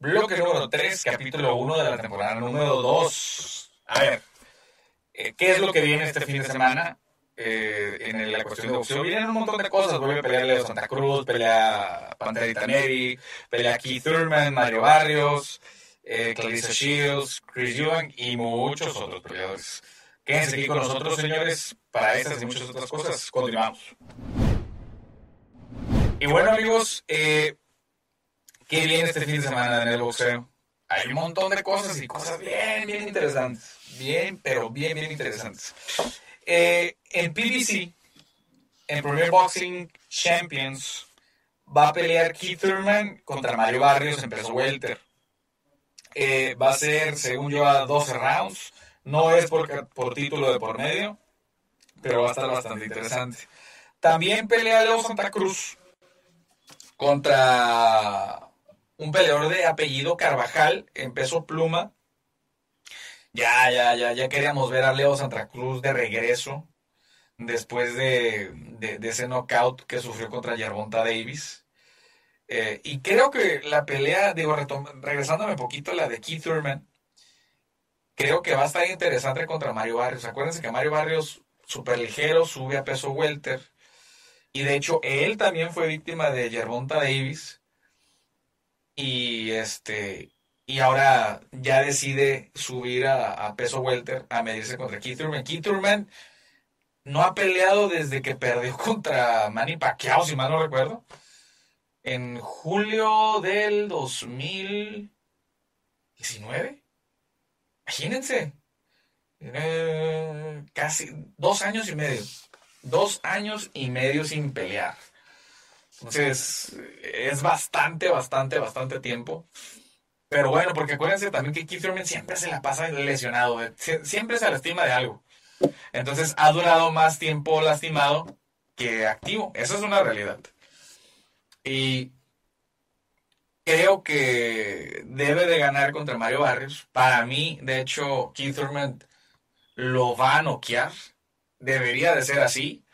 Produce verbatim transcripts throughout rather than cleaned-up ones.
Bloque número tres, capítulo uno de la temporada número dos. A ver, ¿qué es lo que viene este fin de semana? Eh, en la cuestión de boxeo vienen un montón de cosas. Vuelve a pelear Leo Santa Cruz, pelea Pantera Nery, pelea Keith Thurman, Mario Barrios, eh, Claressa Shields, Chris Eubank y muchos otros peleadores. Quédense aquí con nosotros, señores, para estas y muchas otras cosas. Continuamos. Y bueno, amigos, eh, ¿qué viene este fin de semana en el boxeo? Hay un montón de cosas y cosas bien, bien interesantes. Bien, pero bien, bien interesantes. Eh, en P B C, en Premier Boxing Champions, va a pelear Keith Thurman contra Mario Barrios en peso welter. Eh, va a ser, según yo, a doce rounds. No es por, por título de por medio, pero va a estar bastante interesante. También pelea Leo Santa Cruz contra un peleador de apellido Carvajal en peso pluma. Ya, ya, ya, ya queríamos ver a Leo Santa Cruz de regreso después de, de, de ese knockout que sufrió contra Gervonta Davis. Eh, y creo que la pelea, digo, retom- regresándome un poquito a la de Keith Thurman, creo que va a estar interesante contra Mario Barrios. Acuérdense que Mario Barrios, súper ligero, sube a peso welter. Y de hecho, él también fue víctima de Gervonta Davis. Y este... Y ahora ya decide subir a, a peso welter a medirse contra Keith Thurman. Keith Thurman no ha peleado desde que perdió contra Manny Pacquiao, si mal no recuerdo. En julio del dos mil diecinueve. Imagínense. Eh, casi dos años y medio. Dos años y medio sin pelear. Entonces, es bastante, bastante, bastante tiempo. Pero bueno, porque acuérdense también que Keith Thurman siempre se la pasa lesionado, siempre se lastima de algo. Entonces ha durado más tiempo lastimado que activo. Eso es una realidad. Y creo que debe de ganar contra Mario Barrios. Para mí, de hecho, Keith Thurman lo va a noquear. Debería de ser así.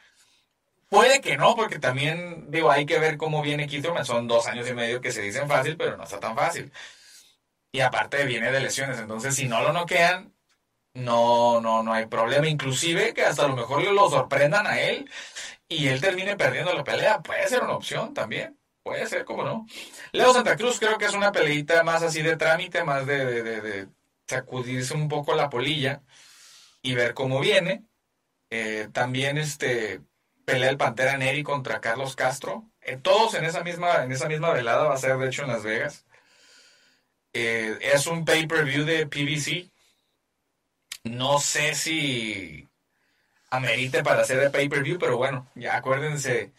Puede que no, porque también, digo, hay que ver cómo viene Keith Thurman. Son dos años y medio que se dicen fácil, pero no está tan fácil. Y aparte viene de lesiones, entonces si no lo noquean, no, no, no hay problema. Inclusive que hasta a lo mejor lo sorprendan a él y él termine perdiendo la pelea. Puede ser una opción también, puede ser, ¿cómo no? Leo Santa Cruz creo que es una peleita más así de trámite, más de, de, de, de sacudirse un poco la polilla y ver cómo viene. Eh, también este pelea el Pantera Nery contra Carlos Castro. Eh, todos en esa misma, en esa misma velada, va a ser de hecho en Las Vegas. Eh, es un pay-per-view de P B C. No sé si amerite para hacer de pay-per-view, pero bueno, ya acuérdense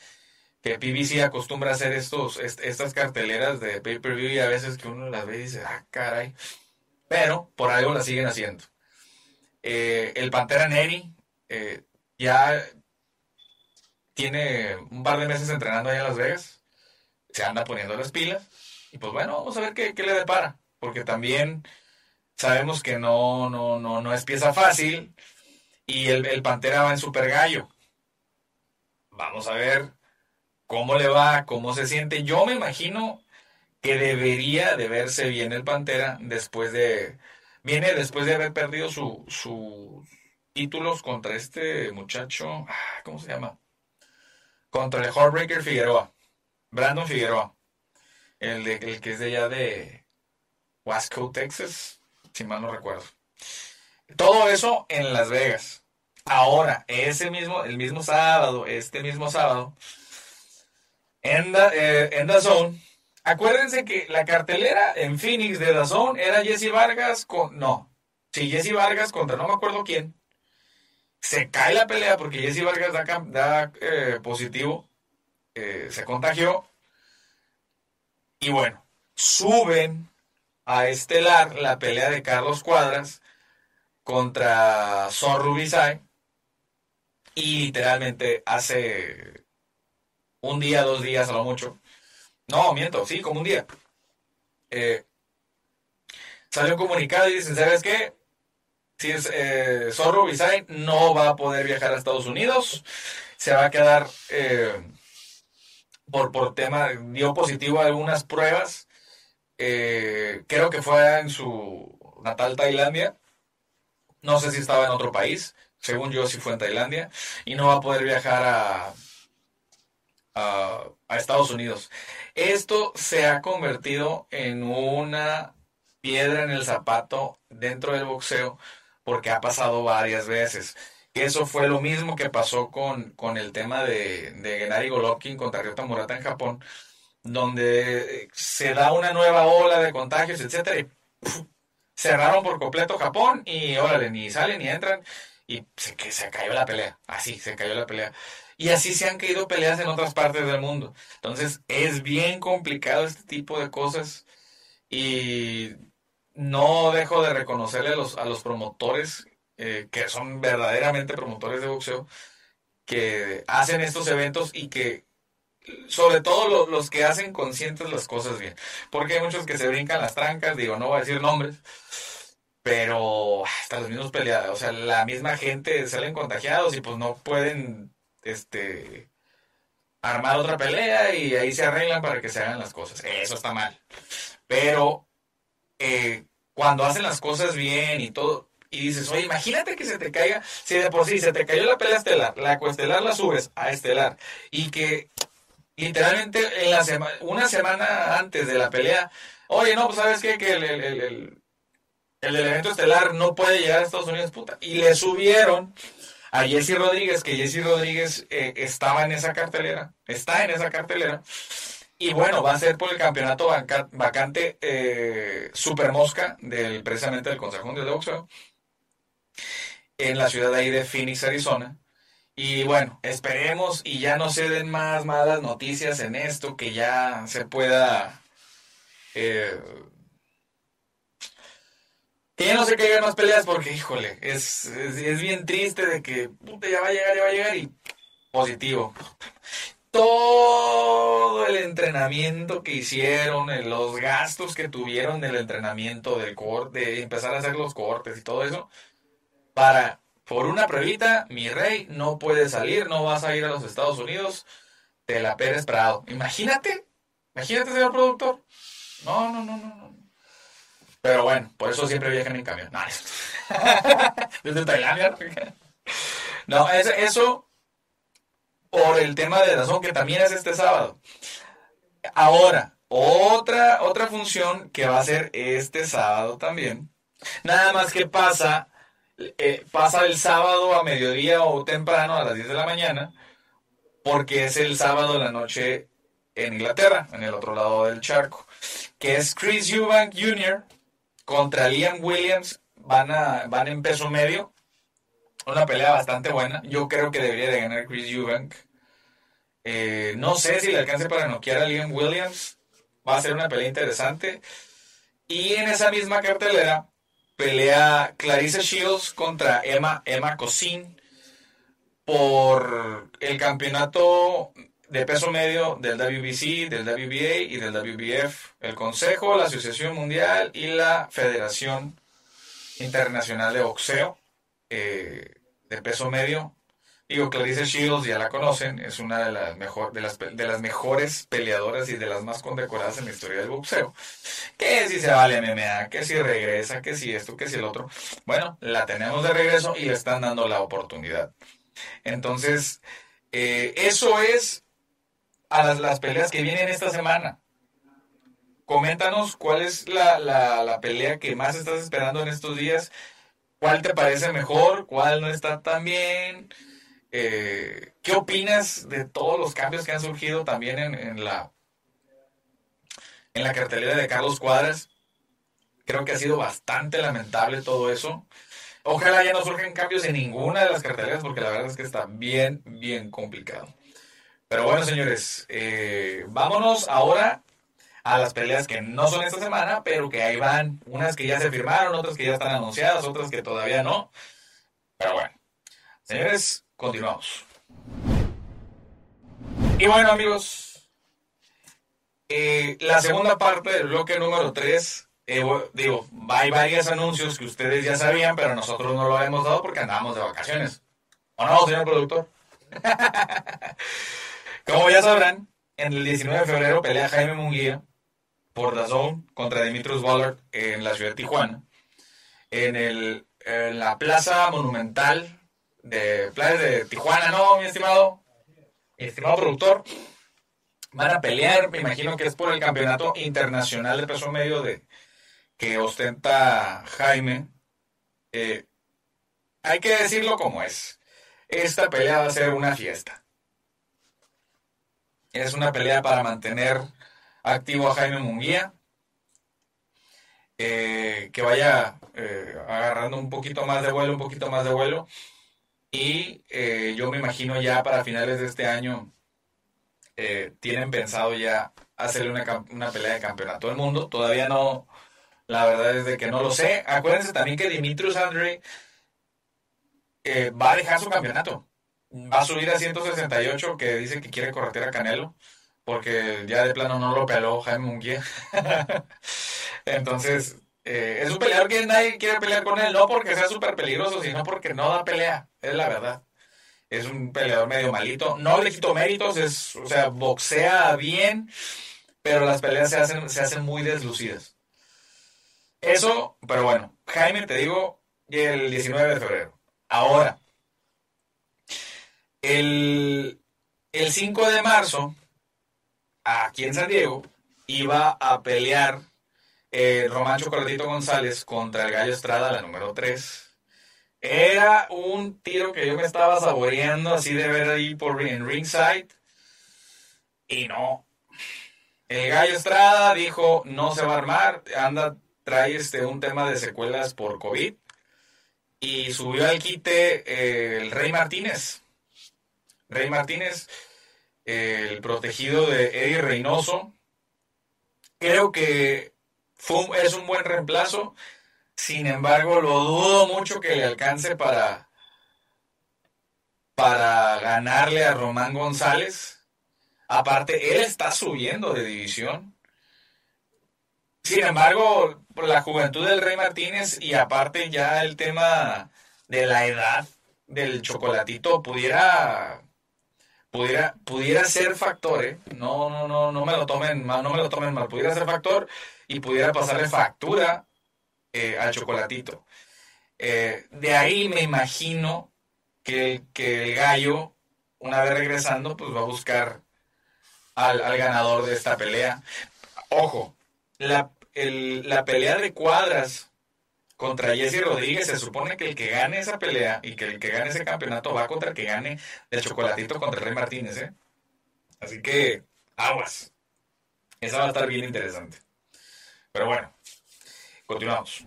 que P B C acostumbra hacer estos, est- estas carteleras de pay-per-view y a veces que uno las ve y dice, ah, caray. Pero por algo las siguen haciendo. Eh, el Pantera Nery eh, ya tiene un par de meses entrenando allá en Las Vegas. Se anda poniendo las pilas. Y pues bueno, vamos a ver qué, qué le depara. Porque también sabemos que no, no, no, no es pieza fácil. Y el, el Pantera va en super gallo. Vamos a ver cómo le va, cómo se siente. Yo me imagino que debería de verse bien el Pantera después de... Viene después de haber perdido sus su títulos contra este muchacho... ¿Cómo se llama? Contra el Heartbreaker Figueroa. Brandon Figueroa. El, de, el que es de allá de Wasco, Texas, si mal no recuerdo. Todo eso en Las Vegas. Ahora, ese mismo, el mismo sábado, este mismo sábado, en the, eh, en D A Z N. Acuérdense que la cartelera en Phoenix de D A Z N era Jesse Vargas con... No, sí, Jesse Vargas contra no me acuerdo quién. Se cae la pelea porque Jesse Vargas da, da eh, positivo, eh, se contagió. Y bueno, suben a estelar la pelea de Carlos Cuadras contra Sor Rungvisai y literalmente hace un día, dos días a lo mucho. No, miento, sí, como un día. Eh, salió un comunicado y dicen, ¿sabes qué? Si es, eh, Sor Rungvisai no va a poder viajar a Estados Unidos, se va a quedar... Eh, Por, por tema, dio positivo a algunas pruebas eh, creo que fue en su natal Tailandia, no sé si estaba en otro país, según yo sí fue en Tailandia, y no va a poder viajar a, a, a Estados Unidos. Esto se ha convertido en una piedra en el zapato dentro del boxeo, porque ha pasado varias veces. Eso fue lo mismo que pasó con, con el tema de, de Gennady Golovkin contra Ryota Murata en Japón, donde se da una nueva ola de contagios, etcétera, y ¡puf! Cerraron por completo Japón, y órale, ni salen ni entran, y se, que se cayó la pelea, así se cayó la pelea. Y así se han caído peleas en otras partes del mundo. Entonces es bien complicado este tipo de cosas, y no dejo de reconocerle a los, a los promotores, eh, que son verdaderamente promotores de boxeo, que hacen estos eventos y que, sobre todo lo, los que hacen conscientes las cosas bien, porque hay muchos que se brincan las trancas, digo, no voy a decir nombres, pero hasta los mismos peleados, o sea, la misma gente salen contagiados y pues no pueden este armar otra pelea, y ahí se arreglan para que se hagan las cosas. Eso está mal, pero eh, cuando hacen las cosas bien y todo, y dices, oye, imagínate que se te caiga, si de por sí se te cayó la pelea estelar, la coestelar la subes a estelar, y que literalmente en la sema, una semana antes de la pelea, oye, no, pues sabes qué, que el, el, el, el, el evento estelar no puede llegar a Estados Unidos, puta, y le subieron a Jesse Rodríguez, que Jesse Rodríguez eh, estaba en esa cartelera, está en esa cartelera, y bueno, va a ser por el campeonato banca, vacante eh, Super Mosca, del, precisamente del Consejo Mundial de Boxeo, en la ciudad de ahí de Phoenix, Arizona. Y bueno, esperemos y ya no se den más malas noticias en esto, que ya se pueda, eh, que ya no se caigan más peleas, porque híjole, es, es, es bien triste de que puta, ya va a llegar, ya va a llegar, y positivo. Todo el entrenamiento que hicieron, los gastos que tuvieron del entrenamiento, del corte, de empezar a hacer los cortes y todo eso, para... por una pruebita, mi rey, no puedes salir, no vas a ir a los Estados Unidos, te la Pérez Prado. Imagínate, imagínate, señor productor. No, no, no, no, no. Pero bueno, por eso siempre viajan en camión. No, desde Tailandia. No, eso por el tema de razón que también es este sábado. Ahora, otra, otra función que va a ser este sábado también. Nada más que pasa... Eh, pasa el sábado a mediodía o temprano, a las diez de la mañana, porque es el sábado de la noche en Inglaterra, en el otro lado del charco, que es Chris Eubank junior contra Liam Williams. Van, a, van en peso medio, una pelea bastante buena. Yo creo que debería de ganar Chris Eubank. Eh, no sé si le alcance para noquear a Liam Williams, va a ser una pelea interesante. Y en esa misma cartelera pelea Claressa Shields contra Emma, Emma Cosin por el campeonato de peso medio del W B C, del W B A y del W B F, el Consejo, la Asociación Mundial y la Federación Internacional de Boxeo eh, de peso medio. Digo, Claressa Shields ya la conocen, es una de las, mejor, de, las, de las mejores peleadoras y de las más condecoradas en la historia del boxeo. Que si se va al M M A, que si regresa, que si esto, que si el otro. Bueno, la tenemos de regreso y le están dando la oportunidad. Entonces, eh, eso es a las, las peleas que vienen esta semana. Coméntanos cuál es la, la, la pelea que más estás esperando en estos días. ¿Cuál te parece mejor? ¿Cuál no está tan bien? Eh, ¿Qué opinas de todos los cambios que han surgido también en, en la en la cartelera de Carlos Cuadras? Creo que ha sido bastante lamentable todo eso. Ojalá ya no surjan cambios en ninguna de las carteleras, porque la verdad es que está bien, bien complicado. Pero bueno, señores, eh, vámonos ahora a las peleas que no son esta semana, pero que ahí van. Unas que ya se firmaron, otras que ya están anunciadas, otras que todavía no. Pero bueno, señores, continuamos. Y bueno, amigos, eh, la segunda parte del bloque número tres, eh, digo, hay varios anuncios que ustedes ya sabían, pero nosotros no lo habíamos dado porque andábamos de vacaciones. ¿O no, señor productor? Como ya sabrán, en el diecinueve de febrero pelea Jaime Munguía por D A Z N contra Demetrius Ballard en la ciudad de Tijuana, en, el, en la plaza monumental de Playas de Tijuana, ¿no, mi estimado? Mi estimado productor. Van a pelear, me imagino que es por el campeonato internacional de peso medio de, que ostenta Jaime. Eh, hay que decirlo como es. Esta pelea va a ser una fiesta. Es una pelea para mantener activo a Jaime Munguía. Eh, que vaya eh, agarrando un poquito más de vuelo, un poquito más de vuelo. Y eh, yo me imagino ya para finales de este año... Eh, tienen pensado ya hacerle una, una pelea de campeonato del mundo. Todavía no, la verdad es de que no lo sé. Acuérdense también que Demetrius Andrade eh, va a dejar su campeonato, va a subir a ciento sesenta y ocho, que dice que quiere corretear a Canelo porque ya de plano no lo peló Jaime Munguía. Entonces eh, es un peleador que nadie quiere pelear con él, no porque sea súper peligroso, sino porque no da pelea, es la verdad. Es un peleador medio malito. No le quito méritos, es, o sea, boxea bien, pero las peleas se hacen, se hacen muy deslucidas. Eso, pero bueno, Jaime, te digo, el diecinueve de febrero. Ahora, el, el cinco de marzo, aquí en San Diego, iba a pelear eh, Román Chocolatito González contra el Gallo Estrada, la número tres. Era un tiro que yo me estaba saboreando así de ver ahí por en ringside. Y no. El Gallo Estrada dijo, no se va a armar. Anda, trae este, un tema de secuelas por COVID. Y subió al quite eh, el Rey Martínez. Rey Martínez, eh, el protegido de Eddie Reynoso. Creo que fue un, es un buen reemplazo. Sin embargo, lo dudo mucho que le alcance para, para ganarle a Román González. Aparte, él está subiendo de división. Sin embargo, la juventud del Rey Martínez y aparte ya el tema de la edad del Chocolatito pudiera, pudiera, pudiera ser factor, ¿eh? No, no, no, no me lo tomen mal, no me lo tomen mal. Pudiera ser factor y pudiera pasarle factura Eh, al Chocolatito. Eh, de ahí me imagino que, que el Gallo, una vez regresando, pues va a buscar al, al ganador de esta pelea. Ojo, la, el, la pelea de Cuadras contra Jesse Rodríguez, se supone que el que gane esa pelea y que el que gane ese campeonato va contra el que gane el Chocolatito contra el Rey Martínez, ¿eh? Así que, aguas. Esa va a estar bien interesante. Pero bueno, continuamos.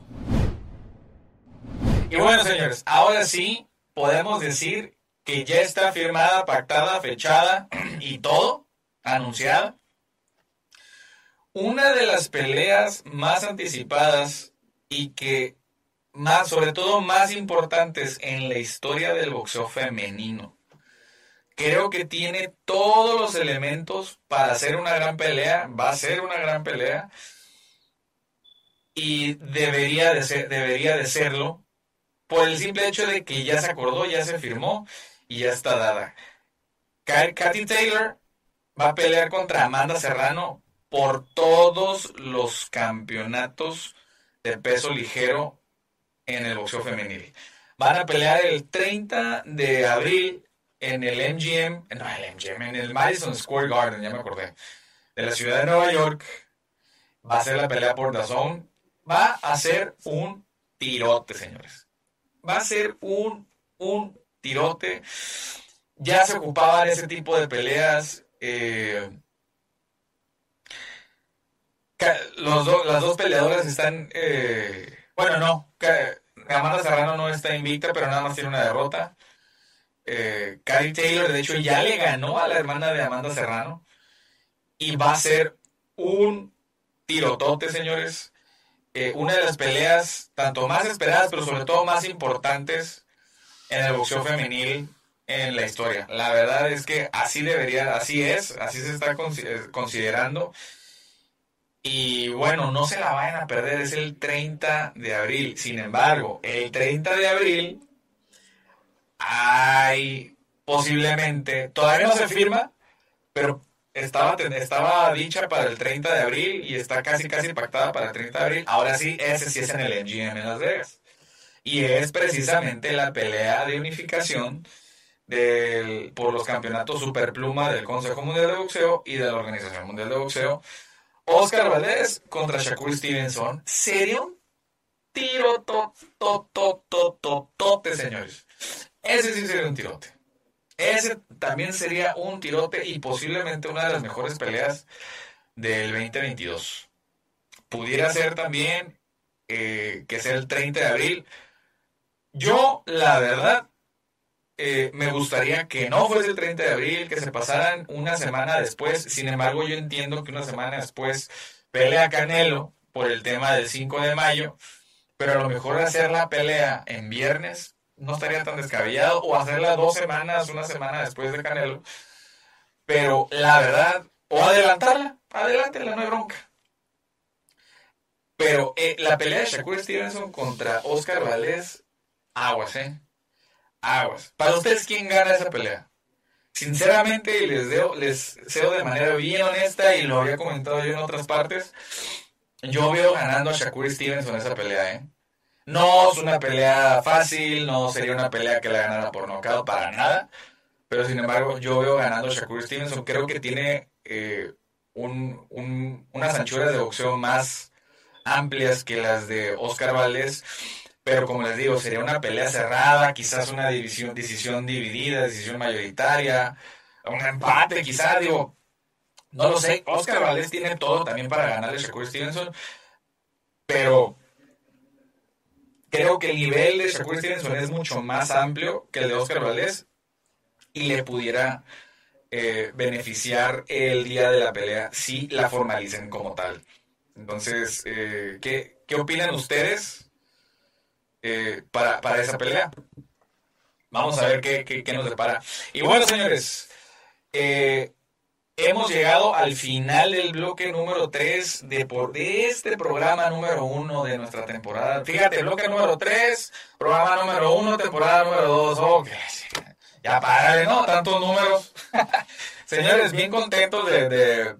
Y bueno, señores, ahora sí podemos decir que ya está firmada, pactada, fechada y todo, anunciada, una de las peleas más anticipadas y que más, sobre todo más importantes en la historia del boxeo femenino. Creo que tiene todos los elementos para hacer una gran pelea, va a ser una gran pelea. Y debería de, ser, debería de serlo por el simple hecho de que ya se acordó, ya se firmó y ya está dada. Katy Taylor va a pelear contra Amanda Serrano por todos los campeonatos de peso ligero en el boxeo femenil. Van a pelear el treinta de abril en el M G M, no, el M G M, en el Madison Square Garden, ya me acordé, de la ciudad de Nueva York. Va a ser la pelea por D A Z N. Va a ser un tirote, señores. Va a ser un, un tirote. Ya se ocupaban ese tipo de peleas. Eh, los do, las dos peleadoras están... Eh, bueno, no. Amanda Serrano no está invicta, pero nada más tiene una derrota. Eh, Katy Taylor, de hecho, ya le ganó a la hermana de Amanda Serrano. Y va a ser un tirotote, señores. Eh, una de las peleas tanto más esperadas, pero sobre todo más importantes en el boxeo femenil en la historia. La verdad es que así debería, así es, así se está considerando. Y bueno, no se la vayan a perder, es el treinta de abril. Sin embargo, el treinta de abril hay posiblemente, todavía no se firma, pero Estaba, estaba dicha para el treinta de abril y está casi casi pactada para el treinta de abril. Ahora sí, ese sí es en el M G M en Las Vegas. Y es precisamente la pelea de unificación del, por los campeonatos superpluma del Consejo Mundial de Boxeo y de la Organización Mundial de Boxeo. Oscar Valdez contra Shakur Stevenson. Sería un tiro top, top, top, top, top, tope, señores. Ese sí sería un tirote. Ese también sería un tirote y posiblemente una de las mejores peleas del veinte veintidós. Pudiera ser también eh, que sea el treinta de abril. Yo, la verdad, eh, me gustaría que no fuese el treinta de abril, que se pasaran una semana después. Sin embargo, yo entiendo que una semana después pelea Canelo por el tema del cinco de mayo, pero a lo mejor hacer la pelea en viernes no estaría tan descabellado, o hacerla dos semanas, una semana después de Canelo, pero la verdad, o adelantarla, adelántela, no hay bronca. Pero eh, la pelea de Shakur Stevenson contra Oscar Valdez, aguas, eh, aguas. Para ustedes, ¿quién gana esa pelea? Sinceramente, les debo, les cedo de manera bien honesta, y lo había comentado yo en otras partes, yo veo ganando a Shakur Stevenson esa pelea, eh. No es una pelea fácil, no sería una pelea que la ganara por nocaut para nada, pero sin embargo yo veo ganando a Shakur Stevenson. Creo que tiene eh, un, un, unas anchuras de boxeo más amplias que las de Oscar Valdez, pero como les digo, sería una pelea cerrada, quizás una división, decisión dividida, decisión mayoritaria, un empate quizás, digo, no lo sé. Oscar Valdez tiene todo también para ganarle a Shakur Stevenson, pero creo que el nivel de Shakur Stevenson es mucho más amplio que el de Oscar Valdez y le pudiera eh, beneficiar el día de la pelea si la formalicen como tal. Entonces, eh, ¿qué, qué opinan ustedes eh, para, para esa pelea? Vamos a ver qué, qué, qué nos depara. Y bueno, señores, eh, hemos llegado al final del bloque número tres de, por, de este programa número uno de nuestra temporada. Fíjate, bloque número tres, programa número uno, temporada número dos. Okay. Ya párale, ¿no? Tantos números. Señores, bien contentos de, de,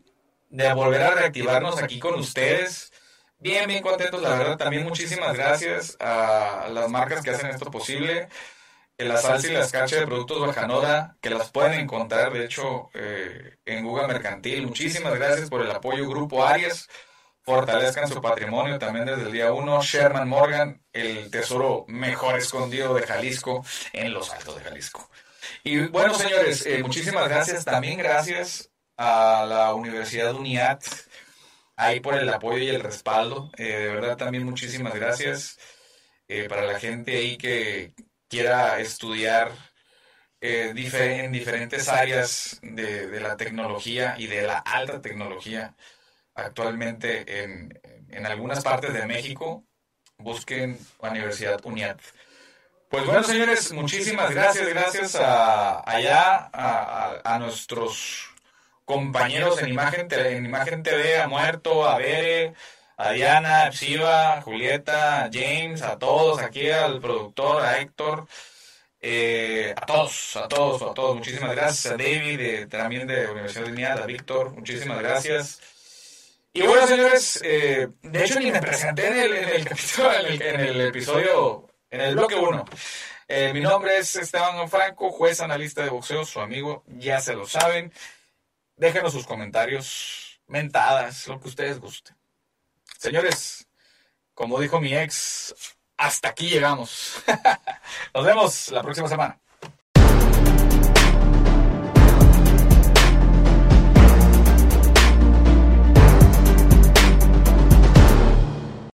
de volver a reactivarnos aquí con ustedes. Bien, bien contentos, la verdad. También muchísimas gracias a las marcas que hacen esto posible. La salsa y la escarcha de productos Bajanora, que las pueden encontrar, de hecho, eh, en Guga Mercantil. Muchísimas gracias por el apoyo. Grupo Arias, fortalezcan su patrimonio también desde el día uno. Sherman Morgan, el tesoro mejor escondido de Jalisco, en los Altos de Jalisco. Y bueno, señores, eh, muchísimas gracias. También gracias a la Universidad UNIAT, ahí por el apoyo y el respaldo. Eh, de verdad, también muchísimas gracias eh, para la gente ahí que quiera estudiar eh, difer- en diferentes áreas de, de la tecnología y de la alta tecnología actualmente en, en algunas partes de México, busquen la Universidad UNIAT. Pues bueno, señores, muchísimas gracias, gracias a allá, a, a, a nuestros compañeros en Imagen, en Imagen T V, a Muerto, a Bere, a Diana, Epsiva, Julieta, James, a todos, aquí al productor, a Héctor, eh, a todos, a todos, a todos, muchísimas gracias, a David, eh, también de Universidad de Unidad, a Víctor, muchísimas gracias. Y bueno, señores, eh, de hecho ni me presenté en el, en el capítulo, en el, en el episodio, en el bloque uno. Eh, mi nombre es Esteban Franco, juez analista de boxeo, su amigo, ya se lo saben. Déjenos sus comentarios, mentadas, lo que ustedes gusten. Señores, como dijo mi ex, hasta aquí llegamos. Nos vemos la próxima semana.